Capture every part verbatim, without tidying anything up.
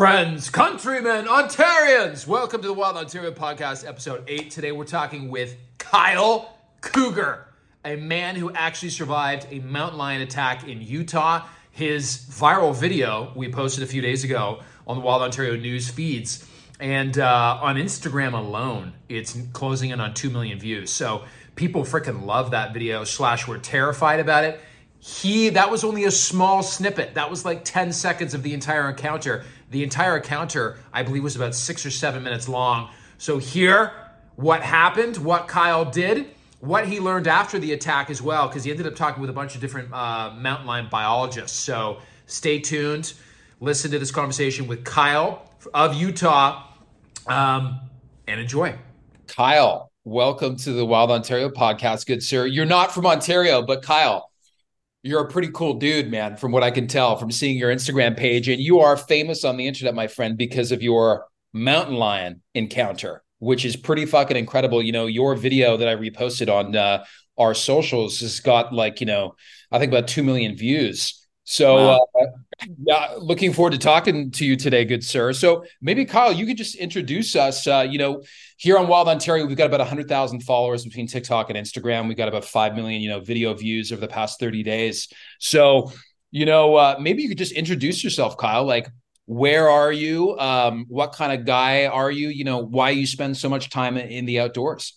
Friends, countrymen, Ontarians, welcome to the Wild Ontario Podcast, episode eight. Today we're talking with Kyle Cougar, a man who actually survived a mountain lion attack in Utah. His viral video we posted a few days ago on the Wild Ontario News feeds, and uh, on Instagram alone, it's closing in on two million views. So people freaking love that video, slash were terrified about it. He, that was only a small snippet. That was like ten seconds of the entire encounter. The entire encounter, I believe, was about six or seven minutes long. So here, what happened, what Kyle did, what he learned after the attack as well, because he ended up talking with a bunch of different uh, mountain lion biologists. So stay tuned. Listen to this conversation with Kyle of Utah um, and enjoy. Kyle, welcome to the Wild Ontario Podcast. Good, sir. You're not from Ontario, but Kyle, you're a pretty cool dude, man, from what I can tell from seeing your Instagram page. And you are famous on the internet, my friend, because of your mountain lion encounter, which is pretty fucking incredible. You know, your video that I reposted on uh, our socials has got like, you know, I think about two million views. So wow. uh, yeah, looking forward to talking to you today, good sir. So maybe, Kyle, you could just introduce us. Uh, you know, here on Wild Ontario, we've got about one hundred thousand followers between TikTok and Instagram. We've got about five million, you know, video views over the past thirty days. So, you know, uh, maybe you could just introduce yourself, Kyle. Like, where are you? Um, what kind of guy are you? You know, why you spend so much time in the outdoors?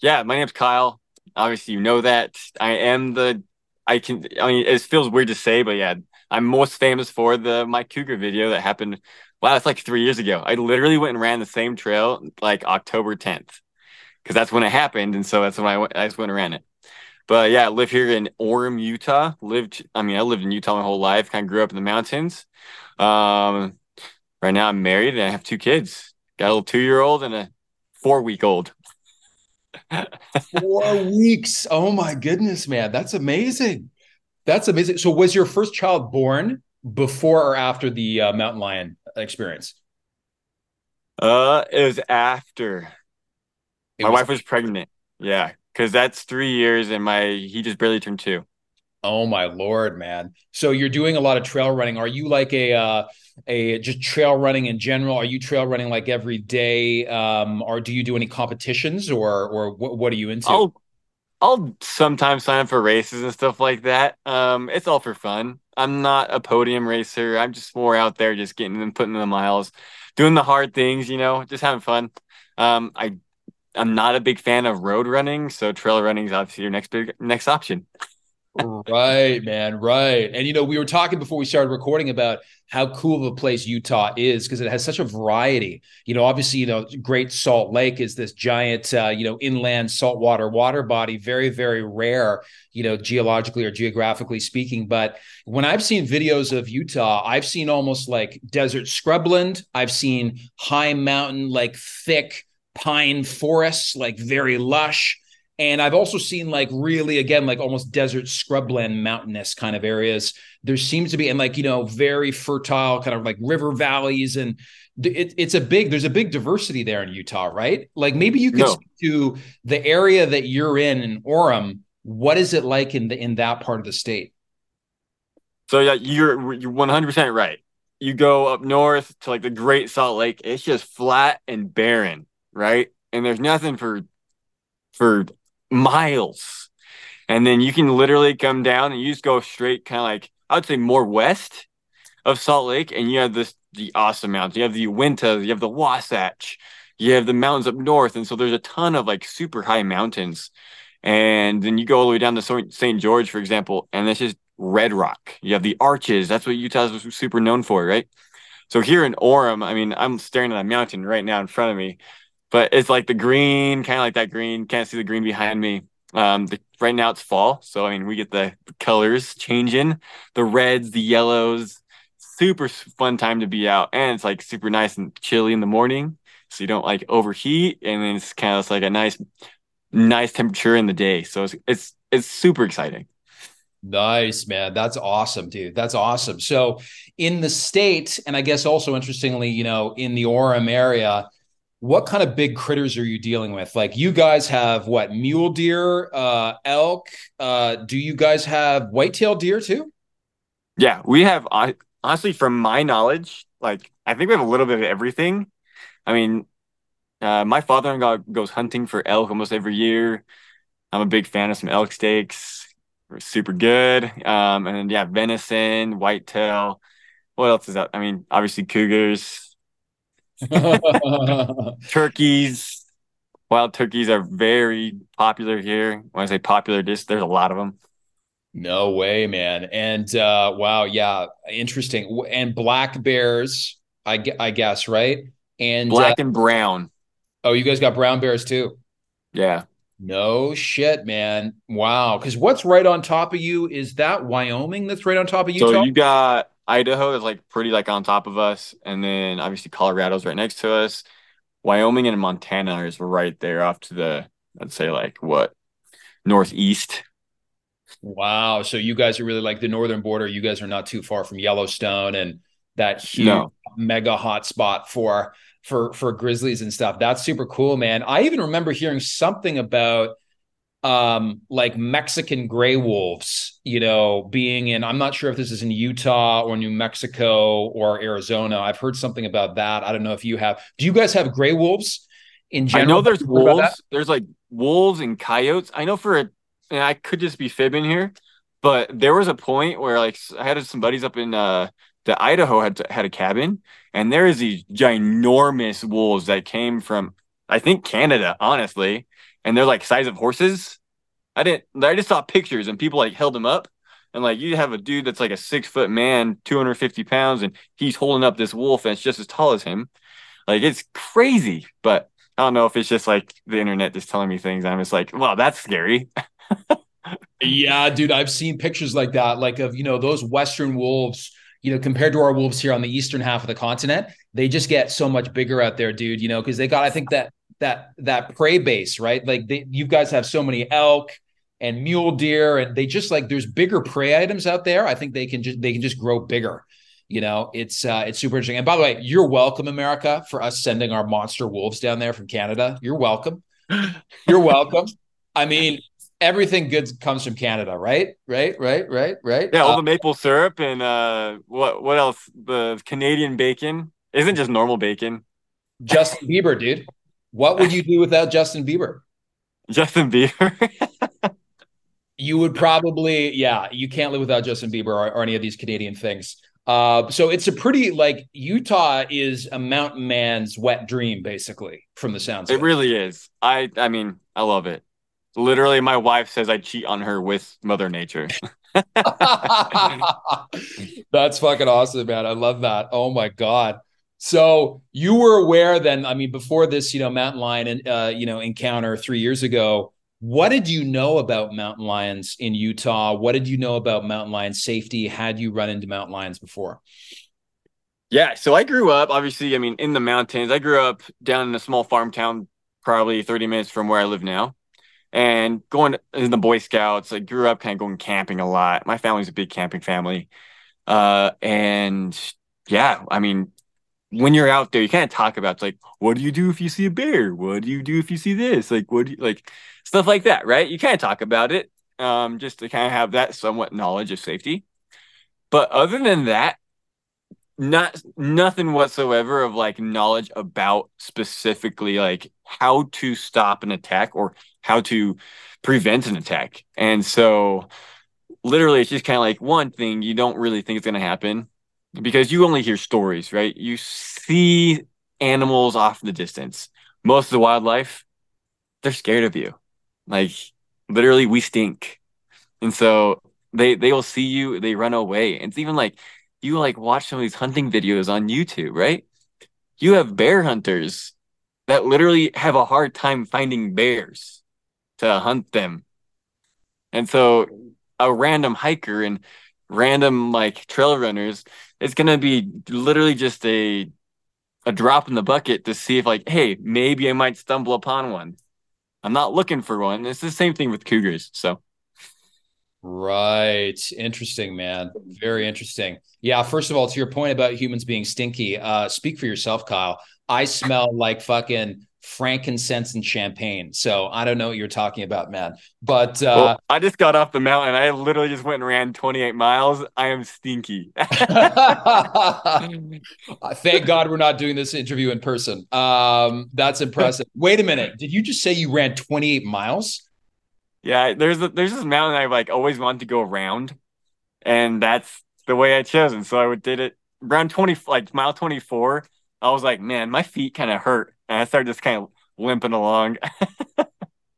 Yeah, my name's Kyle. Obviously, you know that. I am the I can, I mean, it feels weird to say, but yeah, I'm most famous for the, my cougar video that happened. Wow. It's like three years ago. I literally went and ran the same trail like October tenth. Cause that's when it happened. And so that's when I went, I just went and ran it. But yeah, I live here in Orem, Utah. Lived, I mean, I lived in Utah my whole life. Kind of grew up in the mountains. Um, right now I'm married and I have two kids. Got a little two-year-old and a four-week-old. Four weeks. Oh my goodness, man. That's amazing. That's amazing. So was your first child born before or after the uh, mountain lion experience? Uh, it was after. It my was- wife was pregnant. Yeah. Cause that's three years and my, he just barely turned two. Oh my Lord, man. So you're doing a lot of trail running. Are you like a, uh, a just trail running in general? Are you trail running like every day? Um, or do you do any competitions or, or what, what are you into? I'll, I'll sometimes sign up for races and stuff like that. Um, it's all for fun. I'm not a podium racer. I'm just more out there, just getting them, putting in the miles, doing the hard things, you know, just having fun. Um, I, I'm not a big fan of road running. So trail running is obviously your next big, next option. Right, man. Right. And, you know, we were talking before we started recording about how cool of a place Utah is because it has such a variety. You know, obviously, you know, Great Salt Lake is this giant, uh, you know, inland saltwater water body, very, very rare, you know, geologically or geographically speaking. But when I've seen videos of Utah, I've seen almost like desert scrubland. I've seen high mountain, like thick pine forests, like very lush. And I've also seen like really, again, like almost desert scrubland mountainous kind of areas. There seems to be, and like, you know, very fertile kind of like river valleys. And it, it's a big, there's a big diversity there in Utah, right? Like maybe you could no. speak to the area that you're in, in Orem. What is it like in the, in that part of the state? So yeah, you're, you're one hundred percent right. You go up north to like the Great Salt Lake. It's just flat and barren, right? And there's nothing for, for miles, and then you can literally come down and you just go straight, kind of like I would say more west of Salt Lake, and you have this the awesome mountains. You have the Uintas, you have the Wasatch, you have the mountains up north, and so there's a ton of like super high mountains. And then you go all the way down to St George, for example, and that's just red rock. You have the Arches. That's what Utah's super known for, right? So here in Orem, I mean, I'm staring at a mountain right now in front of me. But it's like the green, kind of like that green. Can't see the green behind me. Um, the, right now it's fall. So, I mean, we get the colors changing. The reds, the yellows. Super fun time to be out. And it's like super nice and chilly in the morning. So you don't like overheat. And then it's kind of like a nice, nice temperature in the day. So it's it's it's super exciting. Nice, man. That's awesome, dude. That's awesome. So in the state, and I guess also interestingly, you know, in the Orem area, what kind of big critters are you dealing with? Like you guys have what, mule deer, uh, elk? Uh, do you guys have whitetail deer too? Yeah, we have honestly, from my knowledge, like, I think we have a little bit of everything. I mean, uh, my father-in-law goes hunting for elk almost every year. I'm a big fan of some elk steaks. They're super good. Um, and then, yeah, venison, whitetail. What else is that? I mean, obviously cougars, turkeys. Wild turkeys are very popular here. When I say popular, just there's a lot of them. No way, man. And uh, wow. Yeah. Interesting. And black bears, I, gu- I guess. Right. And black uh, and brown. Oh, you guys got brown bears too. Yeah. No shit, man. Wow. Cause what's right on top of you? Is that Wyoming? That's right on top of Utah? So you got Idaho is like pretty like on top of us. And then obviously Colorado's right next to us. Wyoming and Montana is right there off to the, I'd say like what? Northeast. Wow. So you guys are really like the northern border. You guys are not too far from Yellowstone and that huge no. mega hot spot for, for, for grizzlies and stuff. That's super cool, man. I even remember hearing something about um, like Mexican gray wolves, you know, being in, I'm not sure if this is in Utah or New Mexico or Arizona. I've heard something about that. I don't know if you have, do you guys have gray wolves in general? I know there's wolves. There's like wolves and coyotes. I know for a, and I could just be fibbing here, but there was a point where like I had some buddies up in uh, the Idaho had had a cabin, and there is these ginormous wolves that came from I think Canada, honestly, and they're like size of horses. I didn't. I just saw pictures, and people like held them up, and like you have a dude that's like a six foot man, two hundred fifty pounds, and he's holding up this wolf, and it's just as tall as him. Like it's crazy, but I don't know if it's just like the internet just telling me things. I'm just like, wow, that's scary. Yeah, dude, I've seen pictures like that, like of, you know, those Western wolves, you know, compared to our wolves here on the eastern half of the continent, they just get so much bigger out there, dude, you know, because they got, I think that that that prey base, right? Like they, you guys have so many elk and mule deer, and they just like there's bigger prey items out there. I think they can just they can just grow bigger. You know, it's uh, it's super interesting. And by the way, you're welcome, America, for us sending our monster wolves down there from Canada. You're welcome. You're welcome. I mean, everything good comes from Canada, right? Right, right, right, right. Yeah, all uh, the maple syrup and uh, what what else? The Canadian bacon isn't just normal bacon. Justin Bieber, dude. What would you do without Justin Bieber? Justin Bieber? You would probably, yeah, you can't live without Justin Bieber or, or any of these Canadian things. Uh, so it's a pretty, like, Utah is a mountain man's wet dream, basically, from the sounds of it. It really is. I, I mean, I love it. Literally, my wife says I cheat on her with Mother Nature. That's fucking awesome, man. I love that. Oh, my God. So you were aware then, I mean, before this, you know, mountain lion and, uh, you know, encounter three years ago, what did you know about mountain lions in Utah? What did you know about mountain lion safety? Had you run into mountain lions before? Yeah. So I grew up, obviously, I mean, in the mountains. I grew up down in a small farm town, probably thirty minutes from where I live now. And going in the Boy Scouts, I grew up kind of going camping a lot. My family's a big camping family. Uh, and yeah, I mean, when you're out there, you kind of talk about like, what do you do if you see a bear? What do you do if you see this? Like, what do you like stuff like that, right? You kind of talk about it um, just to kind of have that somewhat knowledge of safety. But other than that, not nothing whatsoever of like knowledge about specifically like how to stop an attack or how to prevent an attack. And so literally it's just kind of like one thing you don't really think is going to happen because you only hear stories, right? You see animals off in the distance. Most of the wildlife, they're scared of you. Like literally we stink. And so they, they will see you, they run away. And it's even like, you like watch some of these hunting videos on YouTube, right? You have bear hunters that literally have a hard time finding bears to hunt them. And so a random hiker and random like trail runners, it's gonna be literally just a a drop in the bucket to see if like, hey, maybe I might stumble upon one. I'm not looking for one. It's the same thing with cougars. So right. Interesting, man. Very interesting. Yeah. First of all, to your point about humans being stinky, uh, speak for yourself, Kyle. I smell like fucking frankincense and champagne. So I don't know what you're talking about, man. But uh, well, I just got off the mountain. I literally just went and ran twenty-eight miles. I am stinky. Thank God we're not doing this interview in person. Um, that's impressive. Wait a minute. Did you just say you ran twenty-eight miles? Yeah, there's a, there's this mountain I like always wanted to go around, and that's the way I chose. And so I would did it around twenty, like mile twenty-four. I was like, man, my feet kind of hurt. And I started just kind of limping along.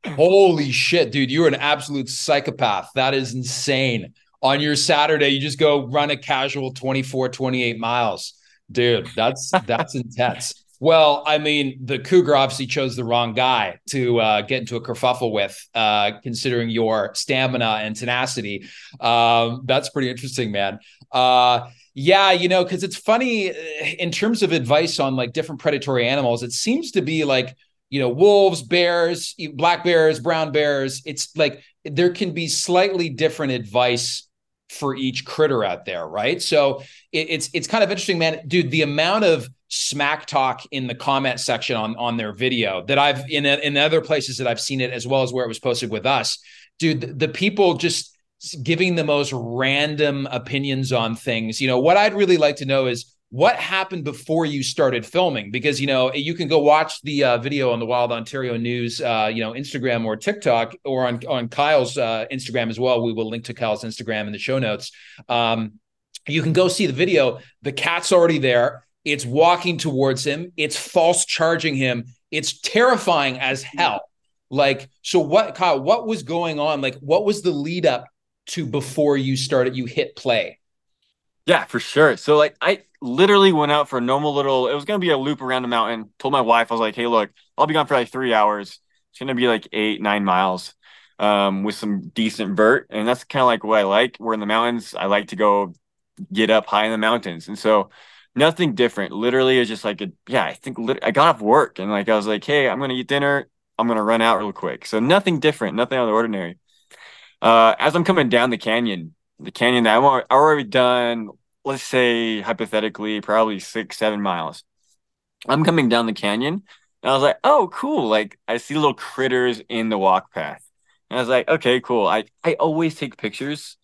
Holy shit, dude. You're an absolute psychopath. That is insane. On your Saturday, you just go run a casual twenty-four, twenty-eight miles. Dude, that's that's intense. Well, I mean, the Cougar obviously chose the wrong guy to uh, get into a kerfuffle with, uh, considering your stamina and tenacity. Um, that's pretty interesting, man. Uh, yeah, you know, because it's funny in terms of advice on like different predatory animals, it seems to be like, you know, wolves, bears, black bears, brown bears. It's like there can be slightly different advice for each critter out there, right? So it, it's it's kind of interesting, man. Dude, the amount of smack talk in the comment section on, on their video that I've in, in other places that I've seen it, as well as where it was posted with us, dude, the, the people just giving the most random opinions on things. You know, what I'd really like to know is what happened before you started filming, because, you know, you can go watch the uh, video on the Wild Ontario News, uh, you know, Instagram or TikTok, or on, on Kyle's uh, Instagram as well. We will link to Kyle's Instagram in the show notes. Um, you can go see the video. The cat's already there. It's walking towards him. It's false charging him. It's terrifying as hell. Like, so what, Kyle, what was going on? Like, what was the lead up to before you started, you hit play? Yeah, for sure. So like, I literally went out for a normal little, it was going to be a loop around the mountain. Told my wife, I was like, hey, look, I'll be gone for like three hours. It's going to be like eight, nine miles um, with some decent vert. And that's kind of like what I like. We're in the mountains. I like to go get up high in the mountains. And so nothing different. Literally, it's just like, a, yeah, I think lit- I got off work and like, I was like, hey, I'm going to eat dinner. I'm going to run out real quick. So nothing different, nothing out of the ordinary. Uh, as I'm coming down the canyon, the canyon that I've already done, let's say hypothetically, probably six, seven miles. I'm coming down the canyon and I was like, oh, cool. Like I see little critters in the walk path. And I was like, okay, cool. I, I always take pictures.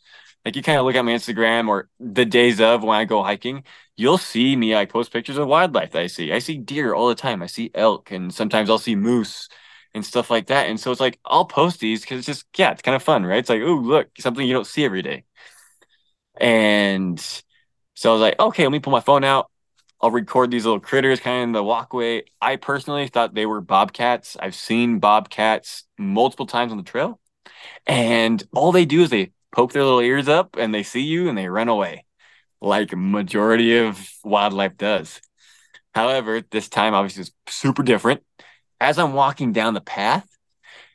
Like you kind of look at my Instagram or the days of when I go hiking, you'll see me. I post pictures of wildlife that I see. I see deer all the time. I see elk, and sometimes I'll see moose and stuff like that. And so it's like, I'll post these because it's just, yeah, it's kind of fun, right? It's like, oh, look, something you don't see every day. And so I was like, okay, let me pull my phone out. I'll record these little critters kind of in the walkway. I personally thought they were bobcats. I've seen bobcats multiple times on the trail. And all they do is they poke their little ears up and they see you and they run away, like majority of wildlife does. However, this time obviously is super different. As I'm walking down the path,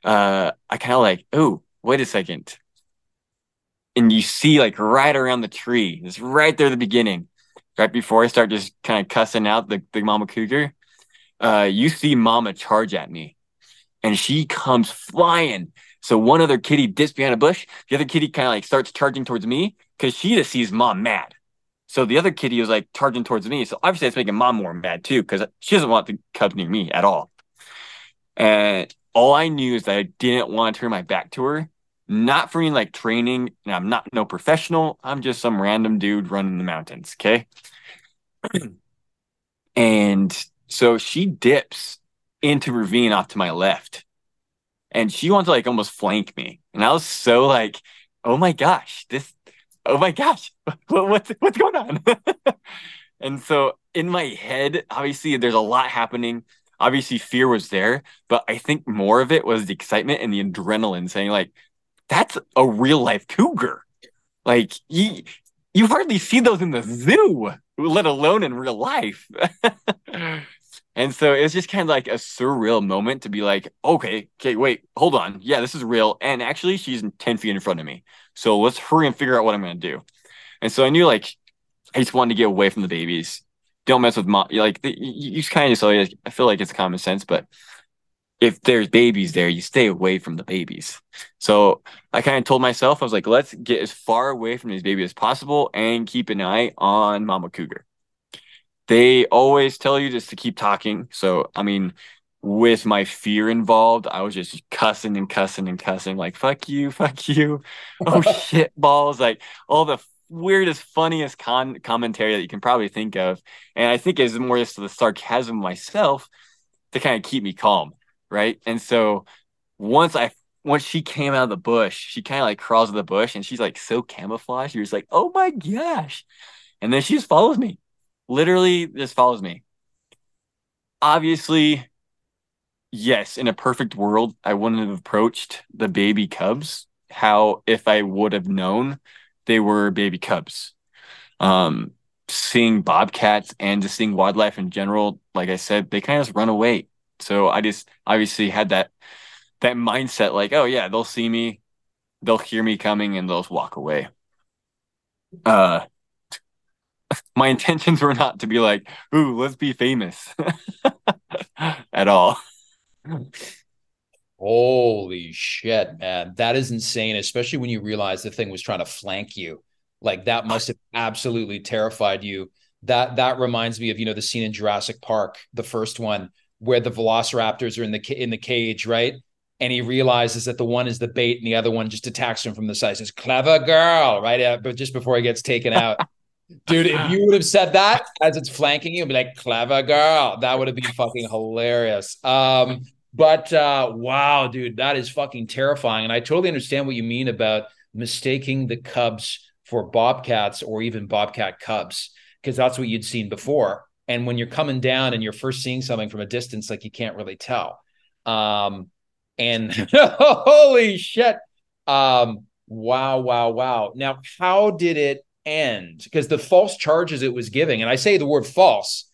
uh, I kind of like, oh, wait a second. And you see like right around the tree, it's right there at the beginning, right before I start just kind of cussing out the, the mama cougar, uh, you see mama charge at me and she comes flying. So one other kitty dips behind a bush. The other kitty kind of like starts charging towards me because she just sees mom mad. So the other kitty was like charging towards me. So obviously it's making mom more mad too because she doesn't want the cubs near me at all. And all I knew is that I didn't want to turn my back to her. Not for any like training. And I'm not no professional. I'm just some random dude running the mountains. Okay. And so she dips into ravine off to my left. And she wanted to like almost flank me. And I was so like, oh my gosh, this, oh my gosh, what, what's, what's going on? And so in my head, obviously there's a lot happening. Obviously fear was there, but I think more of it was the excitement and the adrenaline saying like, that's a real life cougar. Like you, you hardly see those in the zoo, let alone in real life. And so it's just kind of like a surreal moment to be like, okay, okay, wait, hold on. Yeah, this is real. And actually she's ten feet in front of me. So let's hurry and figure out what I'm going to do. And so I knew like, I just wanted to get away from the babies. Don't mess with mom. Like the, you, you kind of just, like, I feel like it's common sense, but if there's babies there, you stay away from the babies. So I kind of told myself, I was like, let's get as far away from these babies as possible and keep an eye on mama cougar. They always tell you just to keep talking. So, I mean, with my fear involved, I was just cussing and cussing and cussing, like, fuck you, fuck you. Oh, shit balls. Like all the weirdest, funniest con- commentary that you can probably think of. And I think it's more just the sarcasm myself to kind of keep me calm. Right. And so once I, once she came out of the bush, she kind of like crawls to the bush and she's like so camouflaged. You're just like, oh my gosh. And then she just follows me. Literally just follows me. Obviously, yes, in a perfect world, I wouldn't have approached the baby cubs how if I would have known they were baby cubs. Um, seeing bobcats and just seeing wildlife in general, like I said, they kind of just run away. So I just obviously had that that mindset like, oh, yeah, they'll see me, they'll hear me coming, and they'll walk away. Uh, my intentions were not to be like, ooh, let's be famous at all. Holy shit, man. That is insane, especially when you realize the thing was trying to flank you. Like that must have absolutely terrified you. That that reminds me of, you know, the scene in Jurassic Park, the first one, where the velociraptors are in the in the cage, right? And he realizes that the one is the bait and the other one just attacks him from the side. Says, clever girl, right? Uh, but just before he gets taken out. Dude, if you would have said that as it's flanking you, be like, clever girl. That would have been fucking hilarious. Um, but uh, wow, dude, that is fucking terrifying. And I totally understand what you mean about mistaking the cubs for bobcats or even bobcat cubs, because that's what you'd seen before. And when you're coming down and you're first seeing something from a distance, like you can't really tell. Um, and holy shit. Um, wow, wow, wow. Now, how did it end? Because the false charges it was giving, and I say the word false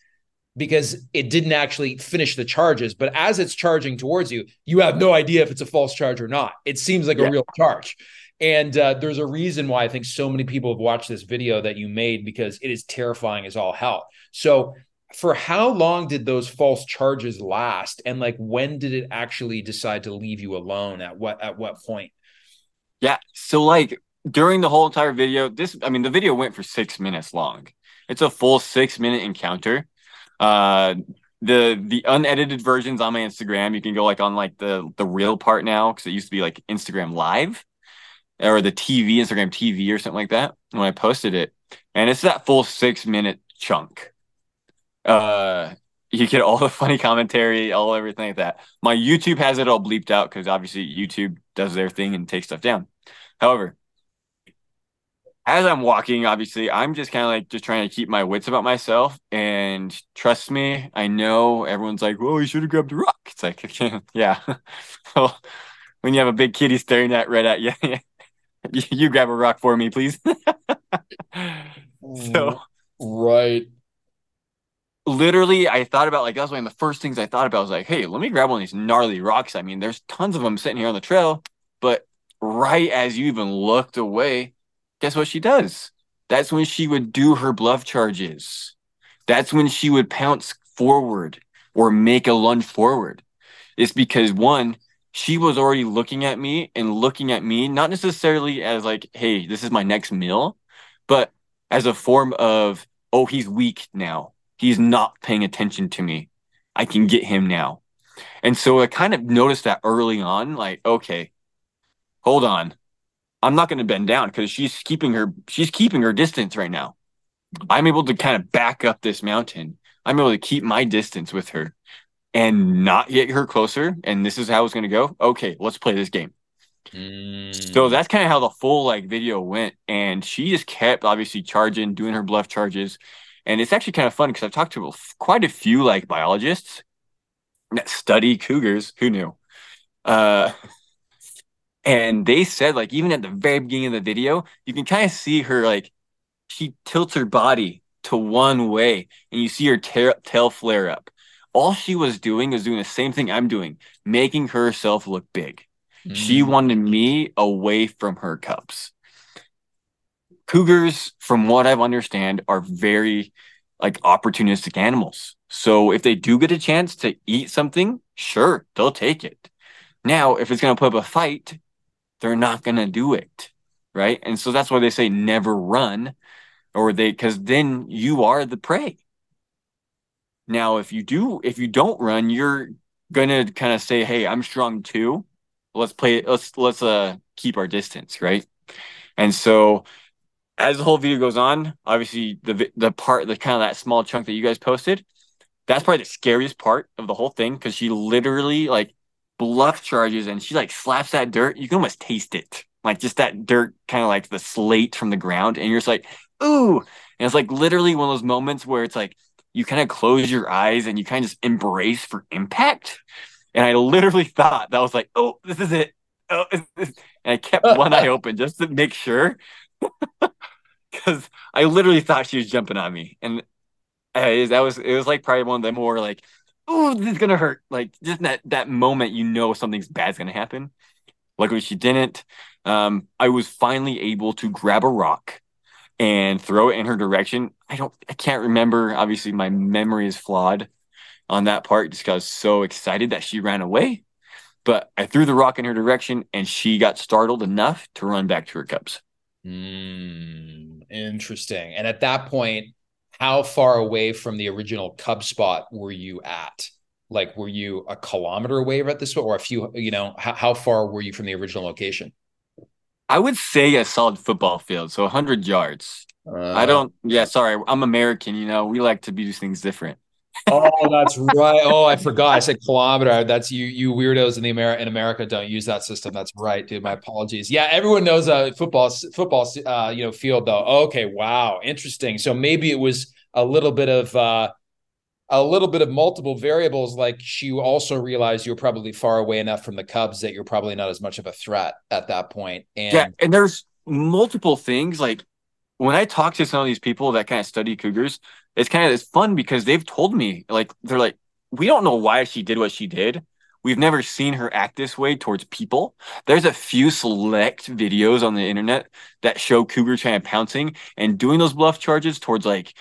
because it didn't actually finish the charges, but as it's charging towards you, you have no idea if it's a false charge or not. It seems like yeah. a real charge. And uh, there's a reason why I think so many people have watched this video that you made, because it is terrifying as all hell. So for how long did those false charges last? And like, when did it actually decide to leave you alone? At what, at what point? Yeah. So like, during the whole entire video, this, I mean, the video went for six minutes long. It's a full six minute encounter. Uh, the, the unedited version's on my Instagram. You can go like on like the, the real part now, because it used to be like Instagram Live or the T V, Instagram T V or something like that when I posted it. And it's that full six minute chunk. Uh, you get all the funny commentary, all everything like that. My YouTube has it all bleeped out because obviously YouTube does their thing and takes stuff down. However, as I'm walking, obviously, I'm just kind of like just trying to keep my wits about myself. And trust me, I know everyone's like, well, you should have grabbed a rock. It's like, yeah. Well, when you have a big kitty staring at right at you, you grab a rock for me, please. So, right. Literally, I thought about like, that was one of the first things I thought about. I was like, hey, let me grab one of these gnarly rocks. I mean, there's tons of them sitting here on the trail. But right as you even looked away, guess what she does? That's when she would do her bluff charges. That's when she would pounce forward or make a lunge forward. It's because, one, she was already looking at me and looking at me, not necessarily as like, hey, this is my next meal, but as a form of, oh, he's weak now. He's not paying attention to me. I can get him now. And so I kind of noticed that early on, like, okay, hold on. I'm not going to bend down because she's keeping her she's keeping her distance right now. I'm able to kind of back up this mountain. I'm able to keep my distance with her and not get her closer. And this is how it's going to go. Okay, let's play this game. Mm. So that's kind of how the full like video went. And she just kept obviously charging, doing her bluff charges. And it's actually kind of fun because I've talked to quite a few like biologists that study cougars. Who knew? Uh And they said, like, even at the very beginning of the video, you can kind of see her, like, she tilts her body to one way, and you see her ta- tail flare up. All she was doing was doing the same thing I'm doing, making herself look big. Mm-hmm. She wanted me away from her cubs. Cougars, from what I understand, are very, like, opportunistic animals. So if they do get a chance to eat something, sure, they'll take it. Now, if it's going to put up a fight, they're not going to do it, right? And so that's why they say never run, or they, because then you are the prey. Now, if you do, if you don't run, you're gonna kind of say, hey, I'm strong too. Let's play. Let's let's uh keep our distance, right? And so, as the whole video goes on, obviously the the part, the kind of that small chunk that you guys posted, that's probably the scariest part of the whole thing, because she literally like bluff charges and she like slaps that dirt. You can almost taste it, like just that dirt, kind of like the slate from the ground, and you're just like, ooh! And it's like literally one of those moments where it's like you kind of close your eyes and you kind of just embrace for impact. And I literally thought that was like, oh, this is it. Oh, is this? And I kept one eye open just to make sure. Because I literally thought she was jumping on me. And I, that was, it was like probably one of the more like, oh, this is going to hurt. Like just that, that moment, you know, something's bad's going to happen. Luckily she didn't. Um, I was finally able to grab a rock and throw it in her direction. I don't, I can't remember. Obviously my memory is flawed on that part just because I was so excited that she ran away. But I threw the rock in her direction and she got startled enough to run back to her cubs. Mm, interesting. And at that point, how far away from the original cub spot were you at? Like, were you a kilometer away at this spot, or a few, you know, how, how far were you from the original location? I would say a solid football field. So a hundred yards. Uh, I don't, yeah, sorry. I'm American, you know, we like to do things different. Oh, that's right. Oh, I forgot. I said kilometer. That's you, you weirdos in the Ameri- in America don't use that system. That's right, dude. My apologies. Yeah, everyone knows a uh, football football uh, you know, field though. Okay, wow, interesting. So maybe it was a little bit of uh, a little bit of multiple variables. Like she also realized you were probably far away enough from the cubs that you're probably not as much of a threat at that point. And yeah, and there's multiple things like. When I talk to some of these people that kind of study cougars, it's kind of, it's fun because they've told me, like, they're like, we don't know why she did what she did. We've never seen her act this way towards people. There's a few select videos on the internet that show cougars kind of pouncing and doing those bluff charges towards like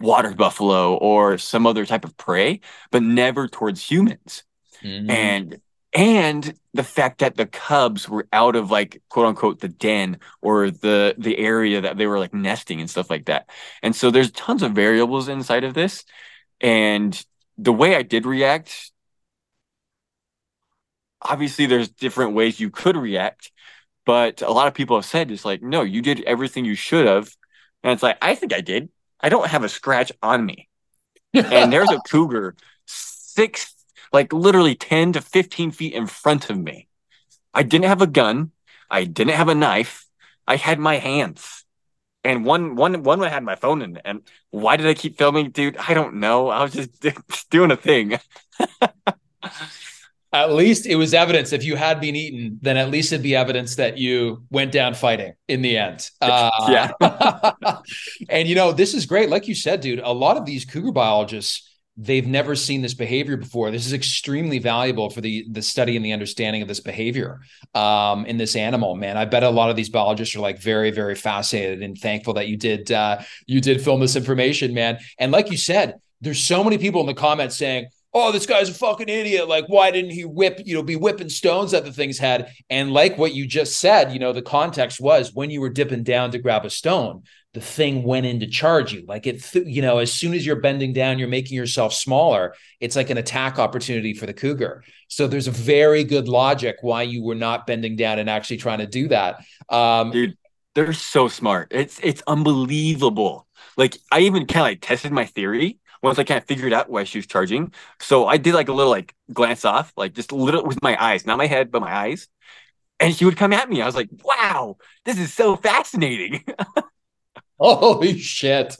water buffalo or some other type of prey, but never towards humans. Mm-hmm. And And the fact that the cubs were out of like, quote unquote, the den or the the area that they were like nesting and stuff like that. And so there's tons of variables inside of this. And the way I did react, obviously there's different ways you could react. But a lot of people have said, it's like, no, you did everything you should have. And it's like, I think I did. I don't have a scratch on me. And there's a cougar six like literally ten to fifteen feet in front of me. I didn't have a gun. I didn't have a knife. I had my hands. And one, one, one had my phone in it. And why did I keep filming, dude? I don't know. I was just, just doing a thing. At least it was evidence. If you had been eaten, then at least it'd be evidence that you went down fighting in the end. Uh, yeah. And, you know, this is great. Like you said, dude, a lot of these cougar biologists, they've never seen this behavior before. This is extremely valuable for the the study and the understanding of this behavior um, in this animal, man. I bet a lot of these biologists are like very, very fascinated and thankful that you did uh, you did film this information, man. And like you said, there's so many people in the comments saying, oh, this guy's a fucking idiot. Like, why didn't he whip, you know, be whipping stones at the thing's head? And like what you just said, you know, the context was when you were dipping down to grab a stone, the thing went in to charge you. Like it, th- you know, as soon as you're bending down, you're making yourself smaller. It's like an attack opportunity for the cougar. So there's a very good logic why you were not bending down and actually trying to do that. Um, Dude, they're so smart. It's, it's unbelievable. Like I even kind of like tested my theory once I kind of figured out why she was charging. So I did like a little like glance off, like just a little with my eyes, not my head, but my eyes. And she would come at me. I was like, wow, this is so fascinating. Holy shit.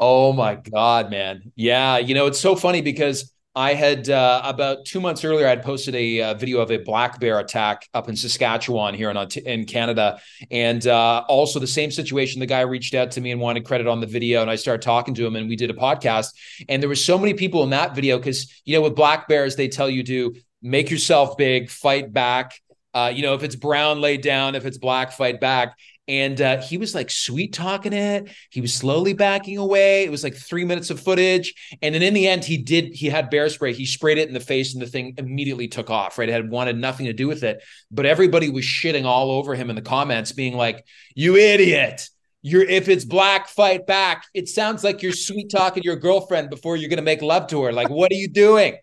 Oh my God, man. Yeah. You know, it's so funny because I had uh, about two months earlier, I'd posted a, a video of a black bear attack up in Saskatchewan here in, in Canada. And uh, also the same situation, the guy reached out to me and wanted credit on the video. And I started talking to him and we did a podcast. And there were so many people in that video because, you know, with black bears, they tell you to make yourself big, fight back. Uh, you know, if it's brown, lay down. If it's black, fight back. And uh, he was like sweet talking it. He was slowly backing away. It was like three minutes of footage. And then in the end, he did, he had bear spray. He sprayed it in the face and the thing immediately took off, right? It had wanted nothing to do with it. But everybody was shitting all over him in the comments being like, you idiot. You're, if it's black, fight back. It sounds like you're sweet talking your girlfriend before you're going to make love to her. Like, what are you doing?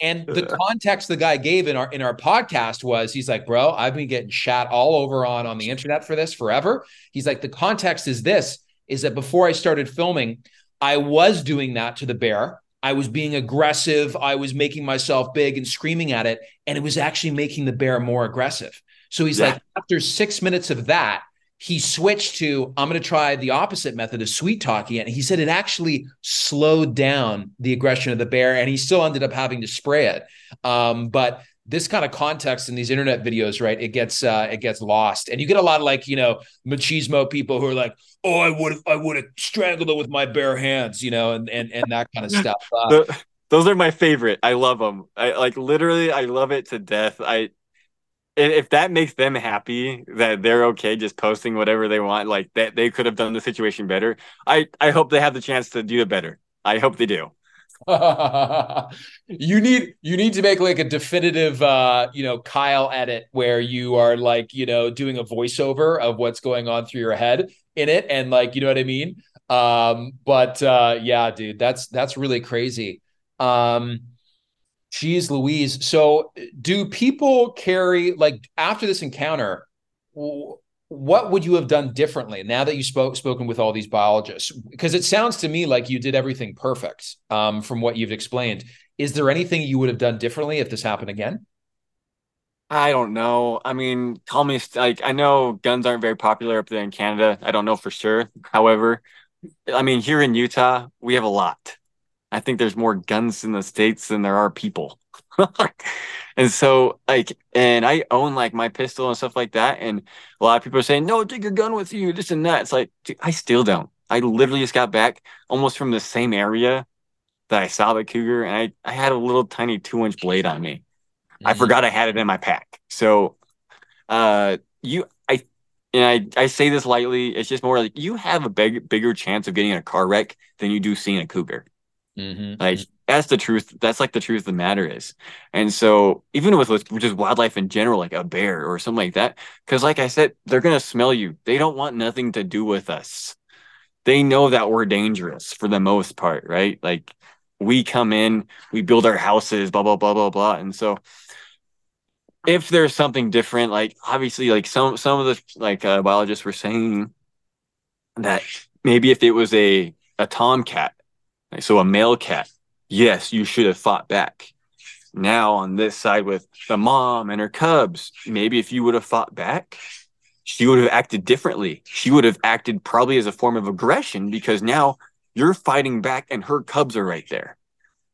And the context the guy gave in our in our podcast was, he's like, bro, I've been getting chat all over on, on the internet for this forever. He's like, the context is this, is that before I started filming, I was doing that to the bear. I was being aggressive. I was making myself big and screaming at it. And it was actually making the bear more aggressive. So he's yeah. like, after six minutes of that, he switched to, I'm going to try the opposite method of sweet talking. And he said it actually slowed down the aggression of the bear, and he still ended up having to spray it. Um, but this kind of context in these internet videos, right, it gets uh, it gets lost. And you get a lot of, like, you know, machismo people who are like, oh, I would have I would have strangled it with my bare hands, you know, and and, and that kind of stuff. Uh, Those are my favorite. I love them. I like literally I love it to death. I If that makes them happy, that they're okay just posting whatever they want, like that they could have done the situation better, I, I hope they have the chance to do it better. I hope they do. you need you need to make like a definitive, uh, you know, Kyle edit where you are like, you know, doing a voiceover of what's going on through your head in it. And like, you know what I mean? Um, but uh, yeah, dude, that's that's really crazy. Um Jeez Louise. So do people carry, like, after this encounter, what would you have done differently now that you spoke spoken with all these biologists? Because it sounds to me like you did everything perfect um, from what you've explained. Is there anything you would have done differently if this happened again? I don't know. I mean, call me, like, I know guns aren't very popular up there in Canada. I don't know for sure. However, I mean, here in Utah, we have a lot. I think there's more guns in the States than there are people. And so, like, and I own, like, my pistol and stuff like that. And a lot of people are saying, no, take your gun with you, this and that. It's like, dude, I still don't. I literally just got back almost from the same area that I saw the cougar. And I, I had a little tiny two inch blade on me. Mm-hmm. I forgot I had it in my pack. So uh, you, I, and I, I say this lightly. It's just more like you have a big, bigger chance of getting in a car wreck than you do seeing a cougar. Mm-hmm. Like that's the truth. That's like the truth of the matter is. And so even with, with just wildlife in general, like a bear or something like that, because like I said, they're going to smell you. They don't want nothing to do with us. They know that we're dangerous for the most part, right? Like we come in, we build our houses, blah, blah, blah, blah, blah. And so if there's something different, like obviously like some, some of the like uh, biologists were saying that maybe if it was a, a tomcat, so a male cat, yes, you should have fought back. Now on this side with the mom and her cubs, maybe if you would have fought back, she would have acted differently. She would have acted probably as a form of aggression because now you're fighting back and her cubs are right there.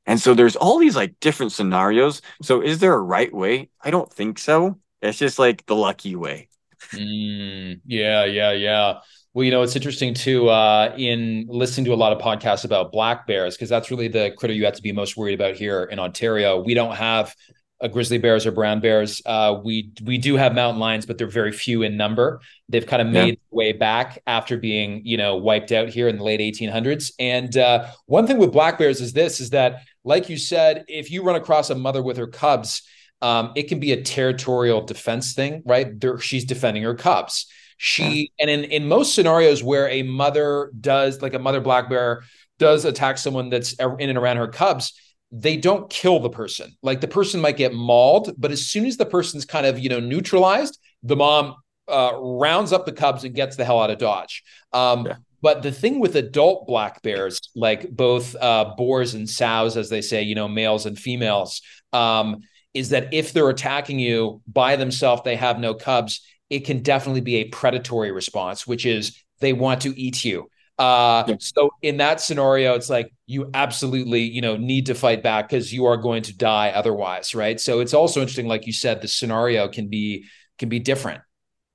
And so there's all these like different scenarios. So is there a right way? I don't think so. It's just like the lucky way. Mm, yeah, yeah, yeah. Well, you know, it's interesting too, uh, in listening to a lot of podcasts about black bears, because that's really the critter you have to be most worried about here in Ontario. We don't have uh, grizzly bears or brown bears. Uh, we we do have mountain lions, but they're very few in number. They've kind of made yeah. their way back after being, you know, wiped out here in the late eighteen hundreds. And uh, one thing with black bears is this, is that, like you said, if you run across a mother with her cubs, um, it can be a territorial defense thing, right? They're, she's defending her cubs. She and in, in most scenarios where a mother does, like a mother black bear does attack someone that's in and around her cubs, they don't kill the person. Like the person might get mauled, but as soon as the person's kind of, you know, neutralized, the mom uh, rounds up the cubs and gets the hell out of Dodge. Um, yeah. But the thing with adult black bears, like both uh, boars and sows, as they say, you know, males and females, um, is that if they're attacking you by themselves, they have no cubs. It can definitely be a predatory response, which is they want to eat you. Uh, yeah. So in that scenario, it's like you absolutely, you know, need to fight back because you are going to die otherwise, right? So it's also interesting, like you said, the scenario can be can be different,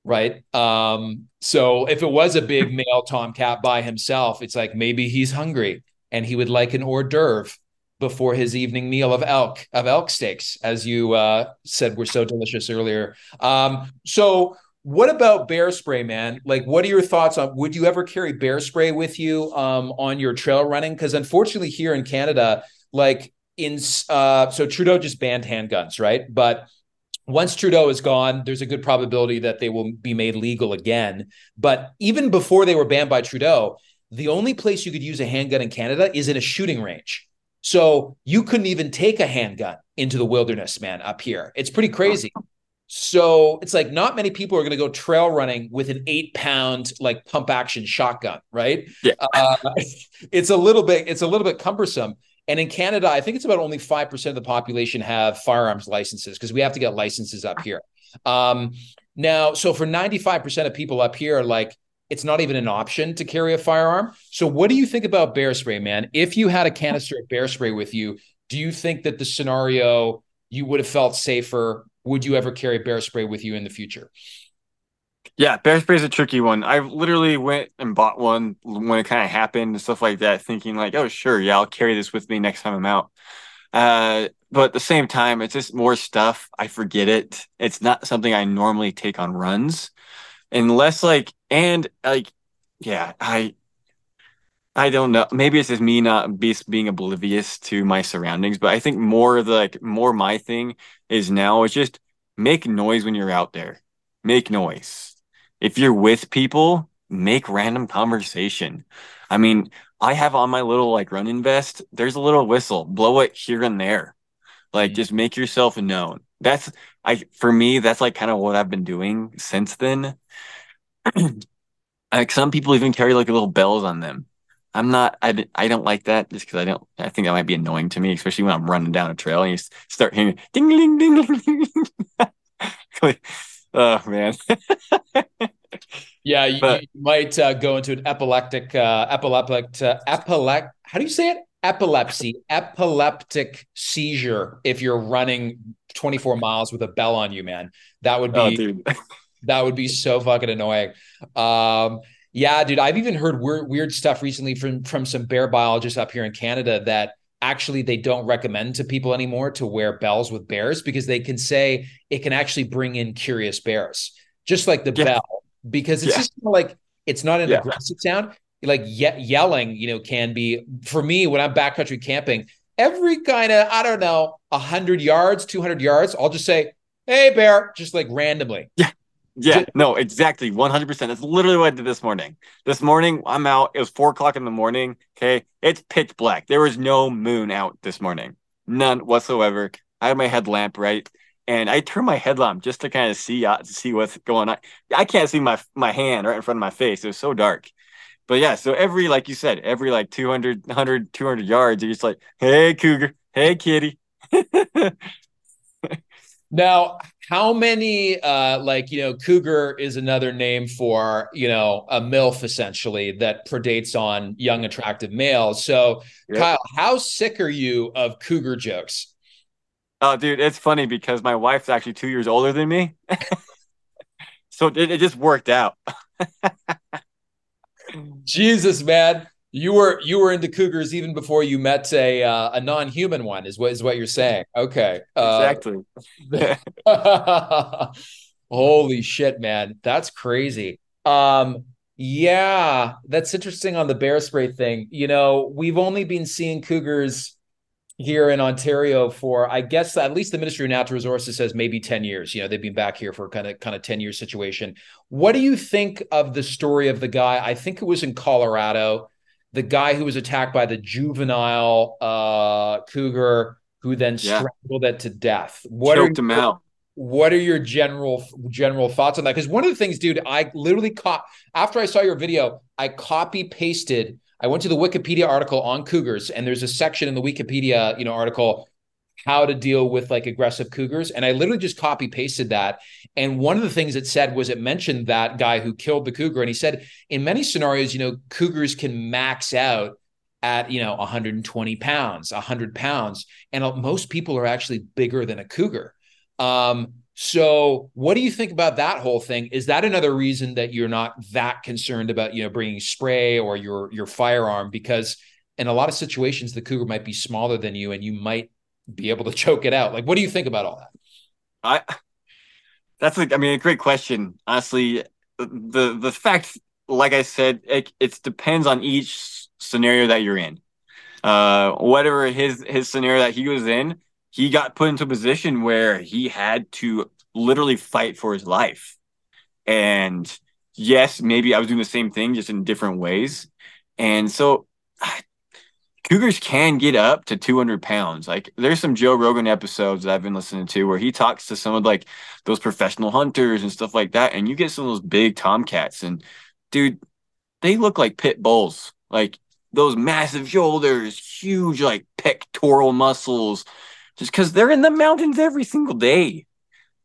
right? Um, so if it was a big male tomcat by himself, it's like maybe he's hungry and he would like an hors d'oeuvre before his evening meal of elk, of elk steaks, as you uh, said were so delicious earlier. Um, so what about bear spray, man? Like, what are your thoughts on, would you ever carry bear spray with you um, on your trail running? Because unfortunately here in Canada, like in, uh, so Trudeau just banned handguns, right? But once Trudeau is gone, there's a good probability that they will be made legal again. But even before they were banned by Trudeau, the only place you could use a handgun in Canada is in a shooting range. So you couldn't even take a handgun into the wilderness, man, up here. It's pretty crazy. So it's like not many people are going to go trail running with an eight pound, like pump action shotgun, right? Yeah. Uh, it's a little bit, it's a little bit cumbersome. And in Canada, I think it's about only five percent of the population have firearms licenses because we have to get licenses up here. Um, now, so for ninety-five percent of people up here, like it's not even an option to carry a firearm. So what do you think about bear spray, man? If you had a canister of bear spray with you, do you think that the scenario you would have felt safer? Would you ever carry bear spray with you in the future? Yeah, bear spray is a tricky one. I literally went and bought one when it kind of happened and stuff like that, thinking like, oh, sure, yeah, I'll carry this with me next time I'm out. Uh, but at the same time, it's just more stuff. I forget it. It's not something I normally take on runs unless like, and like, yeah, I, I don't know. Maybe it's just me not be, being oblivious to my surroundings, but I think more of the, like more my thing is now is just make noise when you're out there, make noise. If you're with people, make random conversation. I mean, I have on my little like run-in vest, there's a little whistle, blow it here and there. Like mm-hmm. just make yourself known. That's I for me, that's like kind of what I've been doing since then. Like some people even carry like little bells on them. I'm not, I, I don't like that just because I don't, I think that might be annoying to me, especially when I'm running down a trail and you start hearing ding, ding, ding, ding, ding. Oh man. Yeah, you, but, you might uh, go into an epileptic uh epileptic uh, epilep how do you say it? Epilepsy, epileptic seizure if you're running twenty-four miles with a bell on you, man. That would be oh, that would be so fucking annoying. Um yeah, dude, I've even heard weird weird stuff recently from from some bear biologists up here in Canada that actually, they don't recommend to people anymore to wear bells with bears because they can say it can actually bring in curious bears, just like the yeah. bell, because it's yeah. just like, it's not an yeah. aggressive sound. Like ye- yelling, you know, can be, for me, when I'm backcountry camping, every kind of, I don't know, one hundred yards, two hundred yards, I'll just say, hey, bear, just like randomly. Yeah. Yeah, just- no, exactly. one hundred percent. That's literally what I did this morning. This morning, I'm out. It was four o'clock in the morning. Okay. It's pitch black. There was no moon out this morning. None whatsoever. I had my headlamp, right? And I turned my headlamp just to kind of see out uh, to see what's going on. I can't see my, my hand right in front of my face. It was so dark. But yeah, so every, like you said, every like two hundred, one hundred, two hundred yards, you're just like, hey, cougar. Hey, kitty. Now, how many, uh, like, you know, cougar is another name for, you know, a MILF essentially that predates on young, attractive males. So, yep. Kyle, how sick are you of cougar jokes? Oh, dude, it's funny because my wife's actually two years older than me. So it, it just worked out. Jesus, man. You were you were into cougars even before you met a uh, a non-human one is what is what you're saying. Okay. Uh, exactly. Holy shit, man. That's crazy. Um, yeah, that's interesting on the bear spray thing. You know, we've only been seeing cougars here in Ontario for, I guess, at least the Ministry of Natural Resources says maybe ten years. You know, they've been back here for kind of kind of ten year situation. What do you think of the story of the guy? I think it was in Colorado. The guy who was attacked by the juvenile uh, cougar, who then strangled yeah. it to death. What Choked are him your, out. What are your general general thoughts on that? Because one of the things, dude, I literally caught after I saw your video, I copy pasted. I went to the Wikipedia article on cougars, and there's a section in the Wikipedia, you know, article how to deal with like aggressive cougars, and I literally just copy pasted that. And one of the things it said was it mentioned that guy who killed the cougar, and he said in many scenarios, you know, cougars can max out at, you know, one hundred twenty pounds, one hundred pounds, and most people are actually bigger than a cougar. Um, so what do you think about that whole thing? Is that another reason that you're not that concerned about, you know, bringing spray or your your firearm? Because in a lot of situations, the cougar might be smaller than you, and you might be able to choke it out. Like, what do you think about all that? I that's like I mean a great question. Honestly, the the fact, like I said, it, it depends on each scenario that you're in. Uh, whatever his his scenario that he was in, he got put into a position where he had to literally fight for his life. And yes, maybe I was doing the same thing just in different ways. And so Cougars can get up to two hundred pounds. Like, there's some Joe Rogan episodes that I've been listening to where he talks to some of like those professional hunters and stuff like that. And you get some of those big tomcats, and dude, they look like pit bulls, like those massive shoulders, huge, like pectoral muscles, just because they're in the mountains every single day.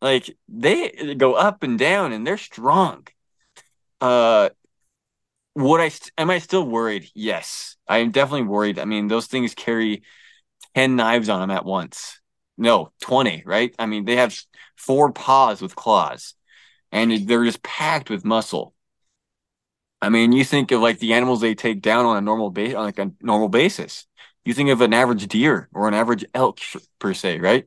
Like, they go up and down and they're strong. Uh, Would I st- am I still worried? Yes, I am definitely worried. I mean, those things carry ten knives on them at once. No, twenty, right? I mean, they have four paws with claws, and they're just packed with muscle. I mean, you think of like the animals they take down on a normal base, on like a normal basis. You think of an average deer or an average elk per se, right?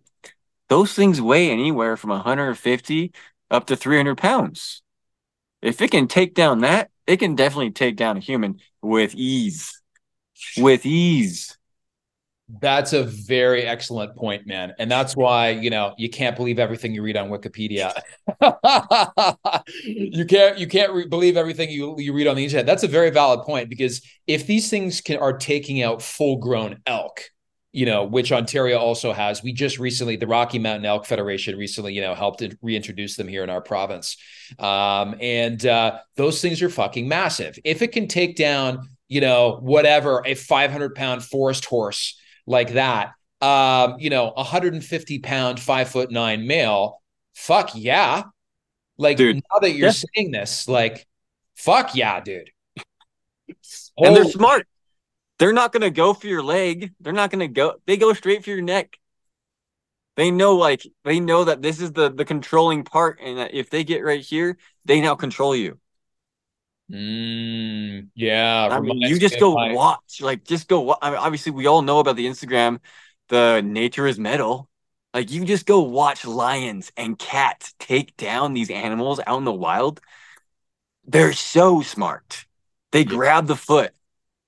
Those things weigh anywhere from one hundred fifty up to three hundred pounds. If it can take down that, it can definitely take down a human with ease. With ease. That's a very excellent point, man. And that's why, you know, you can't believe everything you read on Wikipedia. you can't you can't re- believe everything you, you read on the internet. That's a very valid point, because if these things can are taking out full-grown elk, you know, which Ontario also has. We just recently, the Rocky Mountain Elk Federation recently, you know, helped reintroduce them here in our province. Um, and uh, those things are fucking massive. If it can take down, you know, whatever, a five hundred pound forest horse like that, um, you know, one hundred fifty pound, five foot nine male, fuck yeah. Like, dude, now that you're yeah. saying this, like, fuck yeah, dude. Holy- and they're smart. They're not going to go for your leg. They're not going to go. They go straight for your neck. They know, like, they know that this is the, the controlling part. And that if they get right here, they now control you. Mm, yeah. I mean, you just go life. watch, like, just go. I mean, obviously we all know about the Instagram, the nature is metal. Like, you just go watch lions and cats take down these animals out in the wild. They're so smart. They grab the foot.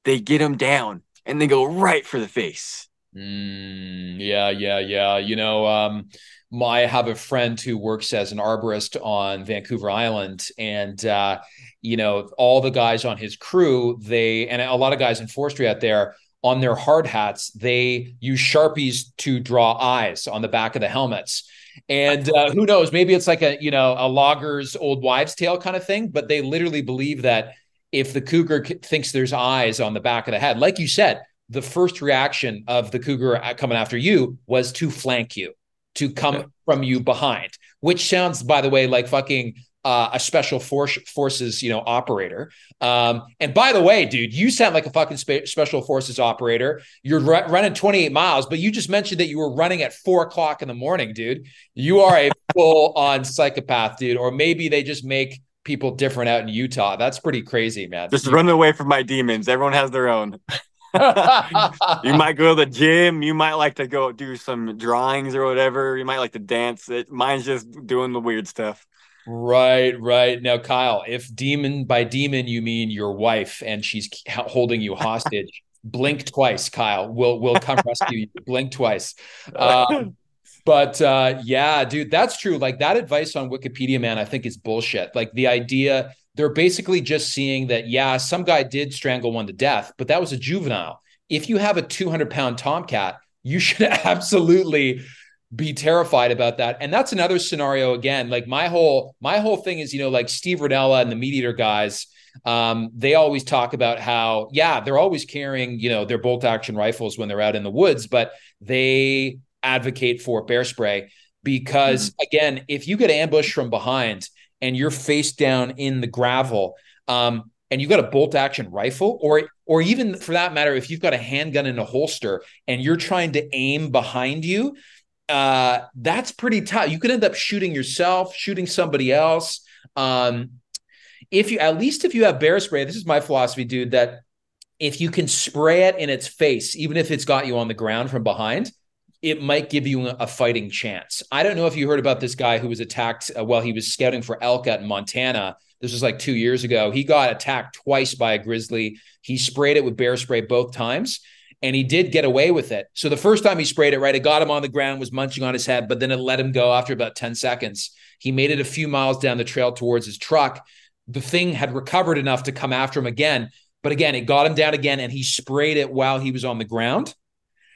They get them down, and they go right for the face. Mm, yeah, yeah, yeah. You know, um, my, I have a friend who works as an arborist on Vancouver Island, and, uh, you know, all the guys on his crew, they, and a lot of guys in forestry out there, on their hard hats, they use Sharpies to draw eyes on the back of the helmets. And uh, who knows, maybe it's like a, you know, a logger's old wives' tale kind of thing, but they literally believe that if the cougar thinks there's eyes on the back of the head, like you said, the first reaction of the cougar coming after you was to flank you, to come yeah. from you behind, which sounds, by the way, like fucking uh, a special force forces, you know, operator. Um, and by the way, dude, you sound like a fucking spe- special forces operator. You're r- running twenty-eight miles, but you just mentioned that you were running at four o'clock in the morning, dude. You are a full on psychopath, dude. Or maybe they just make people different out in Utah. That's pretty crazy, man. Just running away from my demons. Everyone has their own. You might go to the gym. You might like to go do some drawings or whatever. You might like to dance. It, mine's just doing the weird stuff. Right, right. Now, Kyle, if demon by demon you mean your wife and she's holding you hostage, blink twice, Kyle. We'll we'll come rescue you. Blink twice. Um, But uh, yeah, dude, that's true. Like, that advice on Wikipedia, man, I think is bullshit. Like, the idea, they're basically just seeing that, yeah, some guy did strangle one to death, but that was a juvenile. If you have a two hundred pound tomcat, you should absolutely be terrified about that. And that's another scenario again. Like, my whole, my whole thing is, you know, like Steve Rinella and the Meat Eater guys, um, they always talk about how, yeah, they're always carrying, you know, their bolt action rifles when they're out in the woods, but they advocate for bear spray because mm-hmm. again, if you get ambushed from behind and you're face down in the gravel, um, and you've got a bolt action rifle, or, or even for that matter, if you've got a handgun in a holster and you're trying to aim behind you, uh, that's pretty tough. You could end up shooting yourself, shooting somebody else. Um, if you, at least if you have bear spray, this is my philosophy, dude, that if you can spray it in its face, even if it's got you on the ground from behind, it might give you a fighting chance. I don't know if you heard about this guy who was attacked uh, while he was scouting for elk out in Montana. This was like two years ago. He got attacked twice by a grizzly. He sprayed it with bear spray both times, and he did get away with it. So the first time he sprayed it, right, it got him on the ground, was munching on his head, but then it let him go after about ten seconds. He made it a few miles down the trail towards his truck. The thing had recovered enough to come after him again. But again, it got him down again, and he sprayed it while he was on the ground.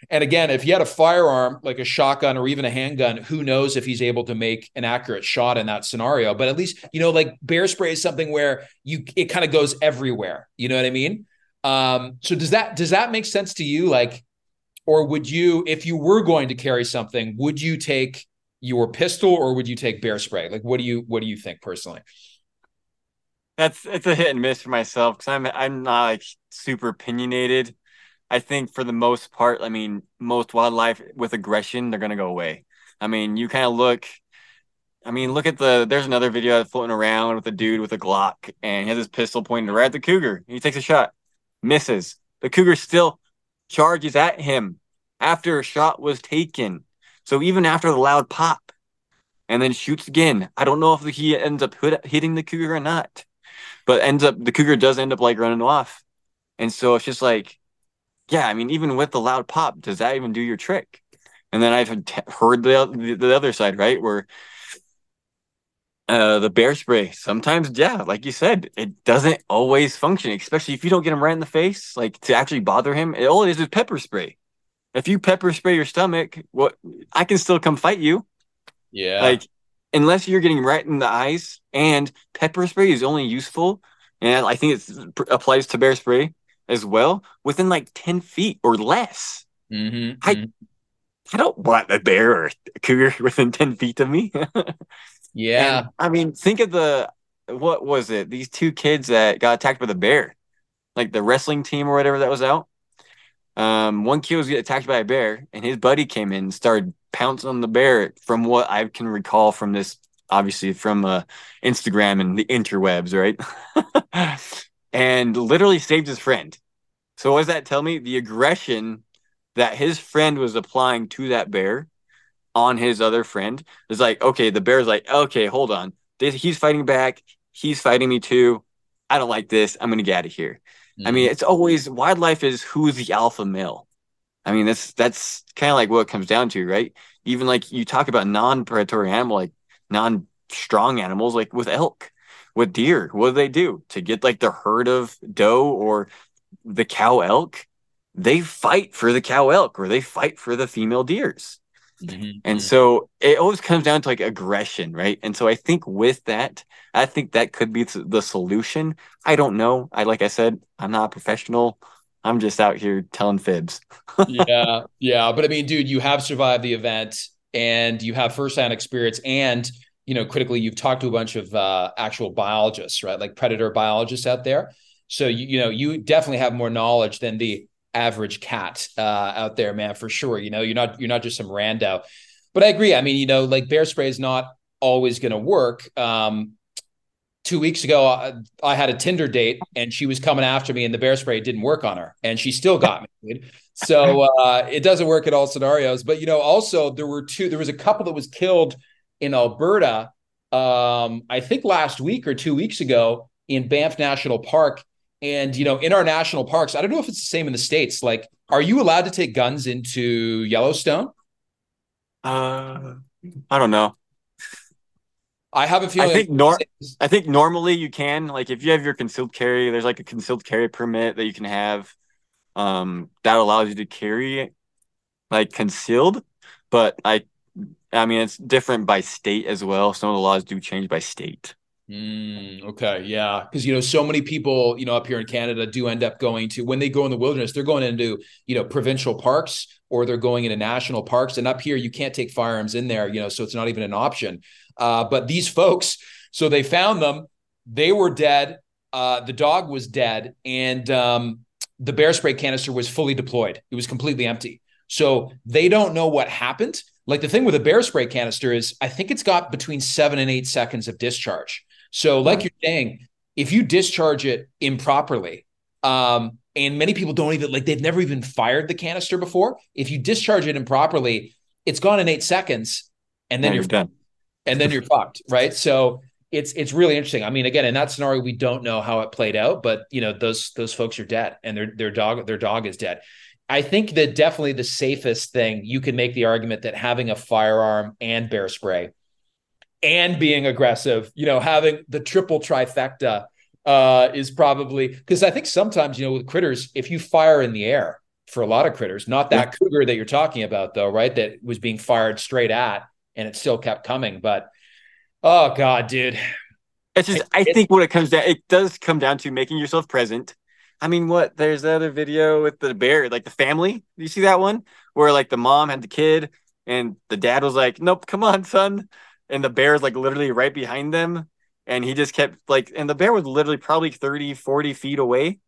And again, if he had a firearm, like a shotgun or even a handgun, who knows if he's able to make an accurate shot in that scenario. But at least, you know, like bear spray is something where you, it kind of goes everywhere. You know what I mean? Um, so does that, does that make sense to you? Like, or would you, if you were going to carry something, would you take your pistol or would you take bear spray? Like, what do you, what do you think personally? That's, it's a hit and miss for myself. Cause I'm, I'm not like super opinionated. I think for the most part, I mean, most wildlife with aggression, they're going to go away. I mean, you kind of look, I mean, look at the, there's another video floating around with a dude with a Glock and he has his pistol pointed right at the cougar. And he takes a shot, misses. The cougar still charges at him after a shot was taken. So even after the loud pop, and then shoots again. I don't know if he ends up hitting the cougar or not, but ends up the cougar does end up like running off. And so it's just like, yeah, I mean, even with the loud pop, does that even do your trick? And then I've heard the the other side, right, where uh, the bear spray sometimes, yeah, like you said, it doesn't always function, especially if you don't get him right in the face, like to actually bother him. It, all it is is pepper spray. If you pepper spray your stomach, what well, I can still come fight you. Yeah, like unless you're getting right in the eyes, and pepper spray is only useful, and I think it applies to bear spray as well, within like ten feet or less. Mm-hmm, I mm-hmm. I don't want a bear or a cougar within ten feet of me. Yeah. And, I mean, think of the, what was it? These two kids that got attacked by the bear, like the wrestling team or whatever that was out. Um, one kid was attacked by a bear and his buddy came in and started pouncing on the bear, from what I can recall from this, obviously from uh, Instagram and the interwebs, right? And literally saved his friend. So what does that tell me? The aggression that his friend was applying to that bear on his other friend is like, okay, the bear's like, okay, hold on. He's fighting back. He's fighting me too. I don't like this. I'm going to get out of here. Mm-hmm. I mean, it's always, wildlife is who's the alpha male. I mean, that's that's kind of like what it comes down to, right? Even like you talk about non-predatory animal, like non-strong animals, like with elk. With deer, what do they do to get like the herd of doe or the cow elk? They fight for the cow elk or they fight for the female deers. Mm-hmm. And so it always comes down to like aggression, right? And so I think with that, I think that could be the solution. I don't know. I, like I said, I'm not a professional. I'm just out here telling fibs. yeah. Yeah. But I mean, dude, you have survived the event and you have firsthand experience, and you know, critically, you've talked to a bunch of uh, actual biologists, right? Like predator biologists out there. So, you, you know, you definitely have more knowledge than the average cat uh, out there, man, for sure. You know, you're not, you're not just some rando, but I agree. I mean, you know, like bear spray is not always going to work. Um, two weeks ago, I, I had a Tinder date and she was coming after me and the bear spray didn't work on her and she still got me, dude. So uh, it doesn't work in all scenarios, but, you know, also there were two, there was a couple that was killed in Alberta, um, I think last week or two weeks ago in Banff National Park. And, you know, in our national parks, I don't know if it's the same in the States. Like, are you allowed to take guns into Yellowstone? Uh, I don't know. I have a feeling. I think, nor- I think normally you can. Like, if you have your concealed carry, there's like a concealed carry permit that you can have um, that allows you to carry like concealed. But I I mean, it's different by state as well. Some of the laws do change by state. Mm, okay. Yeah. Because, you know, so many people, you know, up here in Canada do end up going to, when they go in the wilderness, they're going into, you know, provincial parks or they're going into national parks. And up here, you can't take firearms in there, you know, so it's not even an option. Uh, but these folks, so they found them, they were dead. Uh, the dog was dead. And um, the bear spray canister was fully deployed. It was completely empty. So they don't know what happened. Like the thing with a bear spray canister is I think it's got between seven and eight seconds of discharge. So like you're saying, if you discharge it improperly, um, and many people don't even, like they've never even fired the canister before. If you discharge it improperly, it's gone in eight seconds and then you're, you're done. And then you're fucked, right? So it's, it's really interesting. I mean, again, in that scenario, we don't know how it played out, but you know, those, those folks are dead and their, their dog, their dog is dead. I think that definitely the safest thing, you can make the argument that having a firearm and bear spray and being aggressive, you know, having the triple trifecta uh, is probably, because I think sometimes, you know, with critters, if you fire in the air, for a lot of critters, not that yeah. cougar that you're talking about though, right? That was being fired straight at and it still kept coming. But, oh God, dude. It's just, it, I it, think what it comes down, it does come down to making yourself present. I mean, what, there's that other video with the bear, like the family. You see that one where like the mom had the kid and the dad was like, nope, come on, son. And the bear's like literally right behind them. And he just kept like, and the bear was literally probably thirty, forty feet away.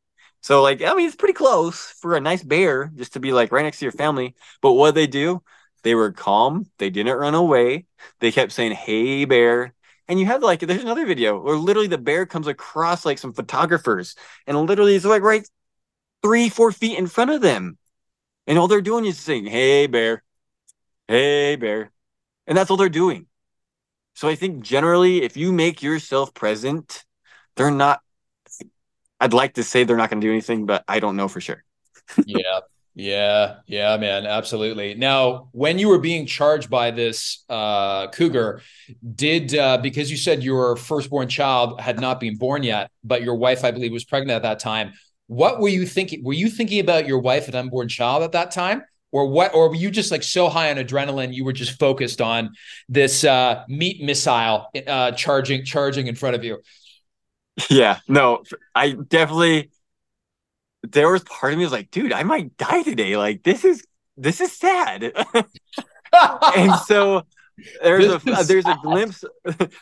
So, like, I mean, it's pretty close for a nice bear just to be, like, right next to your family. But what did they do? They were calm. They didn't run away. They kept saying, hey, bear. And you have, like, there's another video where literally the bear comes across, like, some photographers. And literally it's, like, right three, four feet in front of them. And all they're doing is saying, hey, bear. Hey, bear. And that's all they're doing. So I think generally if you make yourself present, they're not. I'd like to say they're not going to do anything, but I don't know for sure. yeah. Yeah. Yeah, man. Absolutely. Now, when you were being charged by this uh, cougar, did, uh, because you said your firstborn child had not been born yet, but your wife, I believe, was pregnant at that time. What were you thinking? Were you thinking about your wife and unborn child at that time? Or what? Or were you just like so high on adrenaline, you were just focused on this uh, meat missile uh, charging, charging in front of you? Yeah, no, I definitely, there was part of me was like, dude, I might die today. Like, this is, this is sad. And so there's this a, there's sad. a glimpse,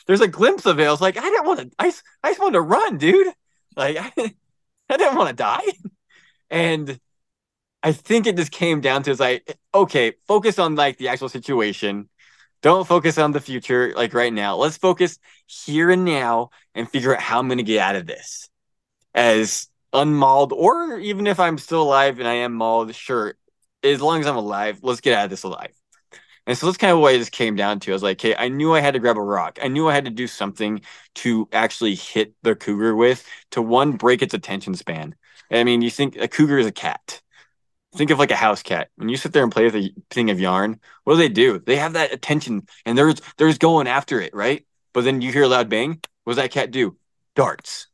there's a glimpse of it. I was like, I didn't want to, I, I just wanted to run, dude. Like, I, I didn't want to die. And I think it just came down to like, okay, focus on like the actual situation. Don't focus on the future, like right now. Let's focus here and now and figure out how I'm going to get out of this. As unmauled, or even if I'm still alive and I am mauled, sure, as long as I'm alive, let's get out of this alive. And so that's kind of what it just came down to. I was like, okay, I knew I had to grab a rock. I knew I had to do something to actually hit the cougar with to, one, break its attention span. I mean, you think a cougar is a cat. Think of like a house cat. When you sit there and play with a thing of yarn, what do they do? They have that attention and there's there's going after it, right? But then you hear a loud bang. What does that cat do? Darts,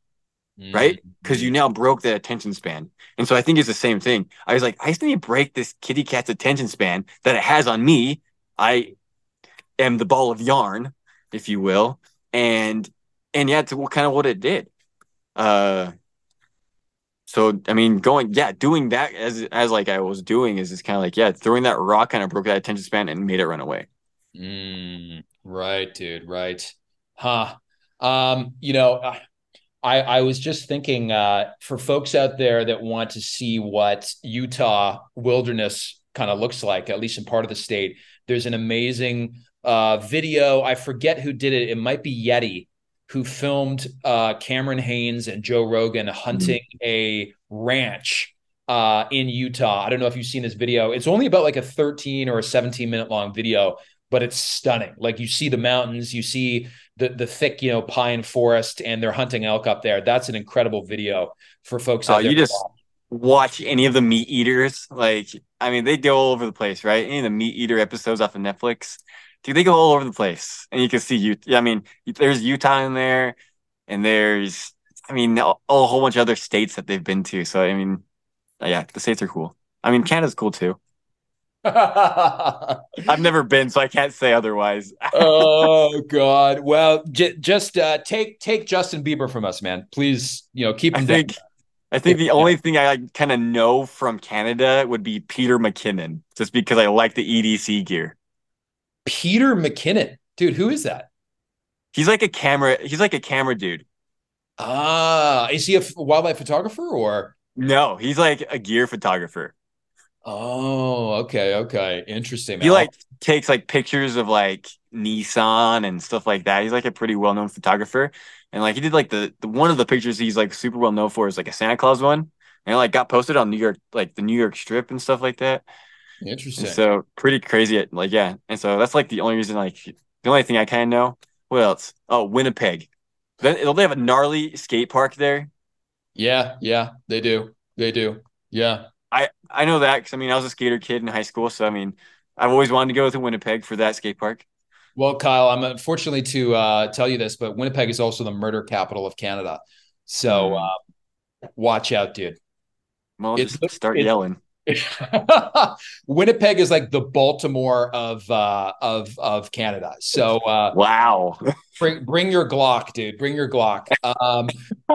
mm-hmm. right? Because you now broke that attention span. And so I think it's the same thing. I was like, I just need to break this kitty cat's attention span that it has on me. I am the ball of yarn, if you will. And and yeah, it's kind of what it did. Uh So, I mean, going, yeah, doing that as, as like I was doing is just kind of like, yeah, throwing that rock kind of broke that attention span and made it run away. Mm, right, dude. Right. Huh. Um, you know, I, I was just thinking uh, for folks out there that want to see what Utah wilderness kind of looks like, at least in part of the state, there's an amazing uh, video. I forget who did it. It might be Yeti, who filmed uh, Cameron Haines and Joe Rogan hunting mm-hmm. a ranch uh, in Utah. I don't know if you've seen this video. It's only about like a thirteen or a seventeen minute long video, but it's stunning. Like you see the mountains, you see the the thick, you know, pine forest, and they're hunting elk up there. That's an incredible video for folks out oh, there. You just watch any of the Meat Eaters. Like, I mean, they go all over the place, right? Any of the Meat Eater episodes off of Netflix. Dude, they go all over the place, and you can see you. I mean, there's Utah in there, and there's, I mean, a whole bunch of other states that they've been to. So, I mean, yeah, the states are cool. I mean, Canada's cool too. I've never been, so I can't say otherwise. Oh God! Well, j- just uh, take take Justin Bieber from us, man. Please, you know, keep him. I think down. I think the yeah. only thing I like, kind of know from Canada would be Peter McKinnon, just because I like the E D C gear. Peter McKinnon, dude, who is that? He's like a camera. He's like a camera dude. Ah, is he a wildlife photographer or? No, he's like a gear photographer. Oh, okay, okay, interesting. Man. He like takes like pictures of like Nissan and stuff like that. He's like a pretty well known photographer, and like he did like the, the one of the pictures he's like super well known for is like a Santa Claus one, and it, like got posted on New York, like the New York Strip and stuff like that. Interesting. And so pretty crazy. Like, yeah. And so that's like the only reason, like the only thing I kind of know. What else? Oh, Winnipeg. Then they have a gnarly skate park there. Yeah. Yeah, they do. They do. Yeah. I, I know that. Cause I mean, I was a skater kid in high school. So, I mean, I've always wanted to go to Winnipeg for that skate park. Well, Kyle, I'm unfortunately to uh, tell you this, but Winnipeg is also the murder capital of Canada. So uh, watch out, dude. Well, it's, just start it's, yelling. Winnipeg is like the Baltimore of uh, of of Canada. So uh, wow, bring bring your Glock, dude. Bring your Glock. Um,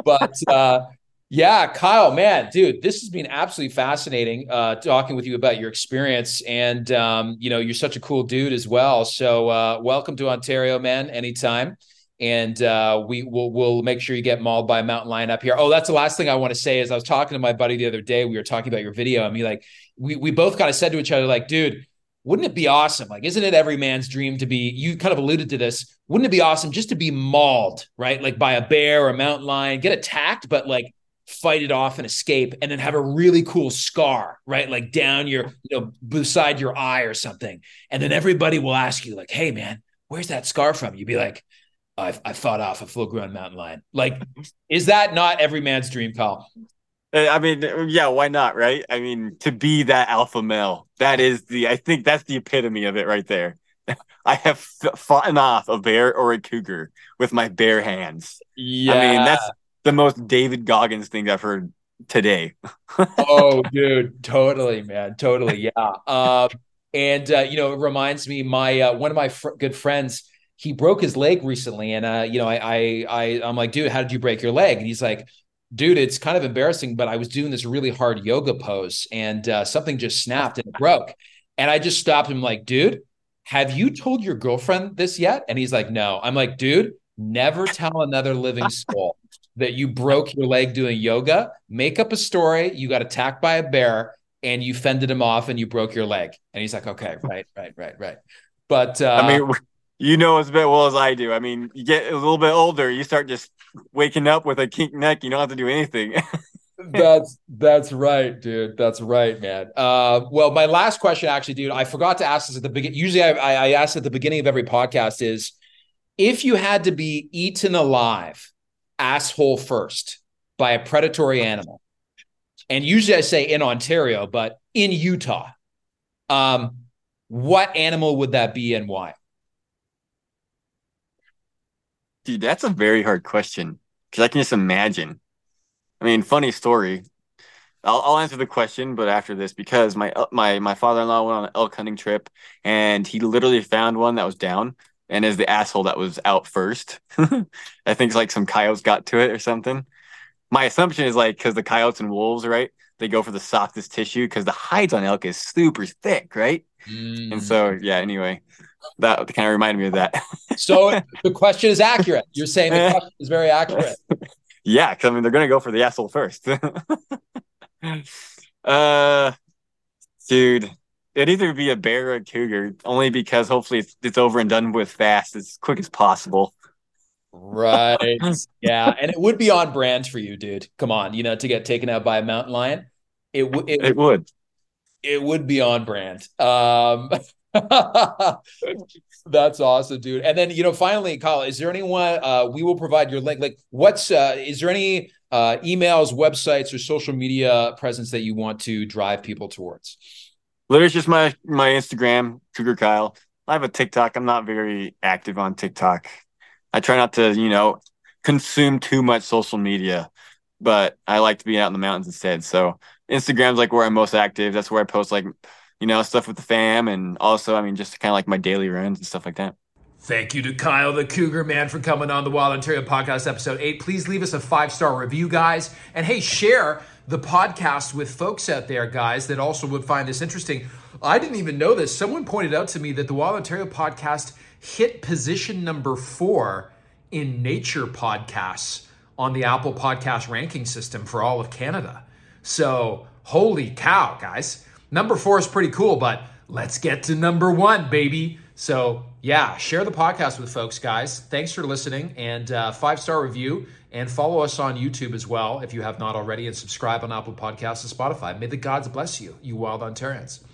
but uh, yeah, Kyle, man, dude, this has been absolutely fascinating uh, talking with you about your experience, and um, you know, you're such a cool dude as well. So uh, welcome to Ontario, man. Anytime. And uh, we will we'll make sure you get mauled by a mountain lion up here. Oh, that's the last thing I want to say is I was talking to my buddy the other day. We were talking about your video. I mean, like we we both kind of said to each other, like, dude, wouldn't it be awesome? Like, isn't it every man's dream to be, you kind of alluded to this. Wouldn't it be awesome just to be mauled, right? Like by a bear or a mountain lion, get attacked, but like fight it off and escape, and then have a really cool scar, right? Like down your, you know, beside your eye or something. And then everybody will ask you like, hey man, where's that scar from? You'd be like, I, I fought off a full-grown mountain lion. Like, is that not every man's dream, pal? I mean, yeah, why not, right? I mean, to be that alpha male, that is the, I think that's the epitome of it right there. I have fought off a bear or a cougar with my bare hands. Yeah. I mean, that's the most David Goggins thing I've heard today. Oh, dude, totally, man. Totally, yeah. Uh, and, uh, you know, it reminds me, my uh, one of my fr- good friends, he broke his leg recently. And, uh, you know, I, I, I, I'm like, dude, how did you break your leg? And he's like, dude, it's kind of embarrassing, but I was doing this really hard yoga pose and uh, something just snapped and it broke. And I just stopped him like, dude, have you told your girlfriend this yet? And he's like, no. I'm like, dude, never tell another living soul that you broke your leg doing yoga. Make up a story. You got attacked by a bear and you fended him off and you broke your leg. And he's like, okay, right, right, right, right. But uh, I mean, you know as well as I do. I mean, you get a little bit older, you start just waking up with a kink neck. You don't have to do anything. that's that's right, dude. That's right, man. Uh, well, my last question, actually, dude, I forgot to ask this at the beginning. Usually, I, I, I ask at the beginning of every podcast is, if you had to be eaten alive, asshole first, by a predatory animal, and usually I say in Ontario, but in Utah, um, what animal would that be and why? Dude, that's a very hard question because I can just imagine. I mean, funny story. I'll, I'll answer the question, but after this, because my my my father-in-law went on an elk hunting trip, and he literally found one that was down, and is the asshole that was out first. I think it's like some coyotes got to it or something. My assumption is like because the coyotes and wolves, right? They go for the softest tissue because the hides on elk is super thick, right? Mm. And so, yeah. Anyway. That kind of reminded me of that. So the question is accurate. You're saying the question is very accurate. Yeah, because I mean they're going to go for the asshole first. uh, dude, it'd either be a bear or a cougar, only because hopefully it's, it's over and done with fast, as quick as possible. Right. Yeah, and it would be on brand for you, dude. Come on, you know, to get taken out by a mountain lion, it would. It, it would. It would be on brand. Um. That's awesome, dude. And then, you know, finally, Kyle, is there anyone uh we will provide your link, like what's uh is there any uh emails, websites, or social media presence that you want to drive people towards? Literally just my my Instagram, Cougar Kyle. I have a TikTok. I'm not very active on TikTok. I try not to, you know, consume too much social media, but I like to be out in the mountains instead. So Instagram's like where I'm most active. That's where I post like, you know, stuff with the fam, and also, I mean, just kind of like my daily runs and stuff like that. Thank you to Kyle the Cougar, man, for coming on the Wild Ontario Podcast, Episode eight. Please leave us a five-star review, guys. And, hey, share the podcast with folks out there, guys, that also would find this interesting. I didn't even know this. Someone pointed out to me that the Wild Ontario Podcast hit position number four in nature podcasts on the Apple Podcast ranking system for all of Canada. So, holy cow, guys. Number four is pretty cool, but let's get to number one, baby. So yeah, share the podcast with folks, guys. Thanks for listening, and uh, five-star review, and follow us on YouTube as well if you have not already, and subscribe on Apple Podcasts and Spotify. May the gods bless you, you wild Ontarians.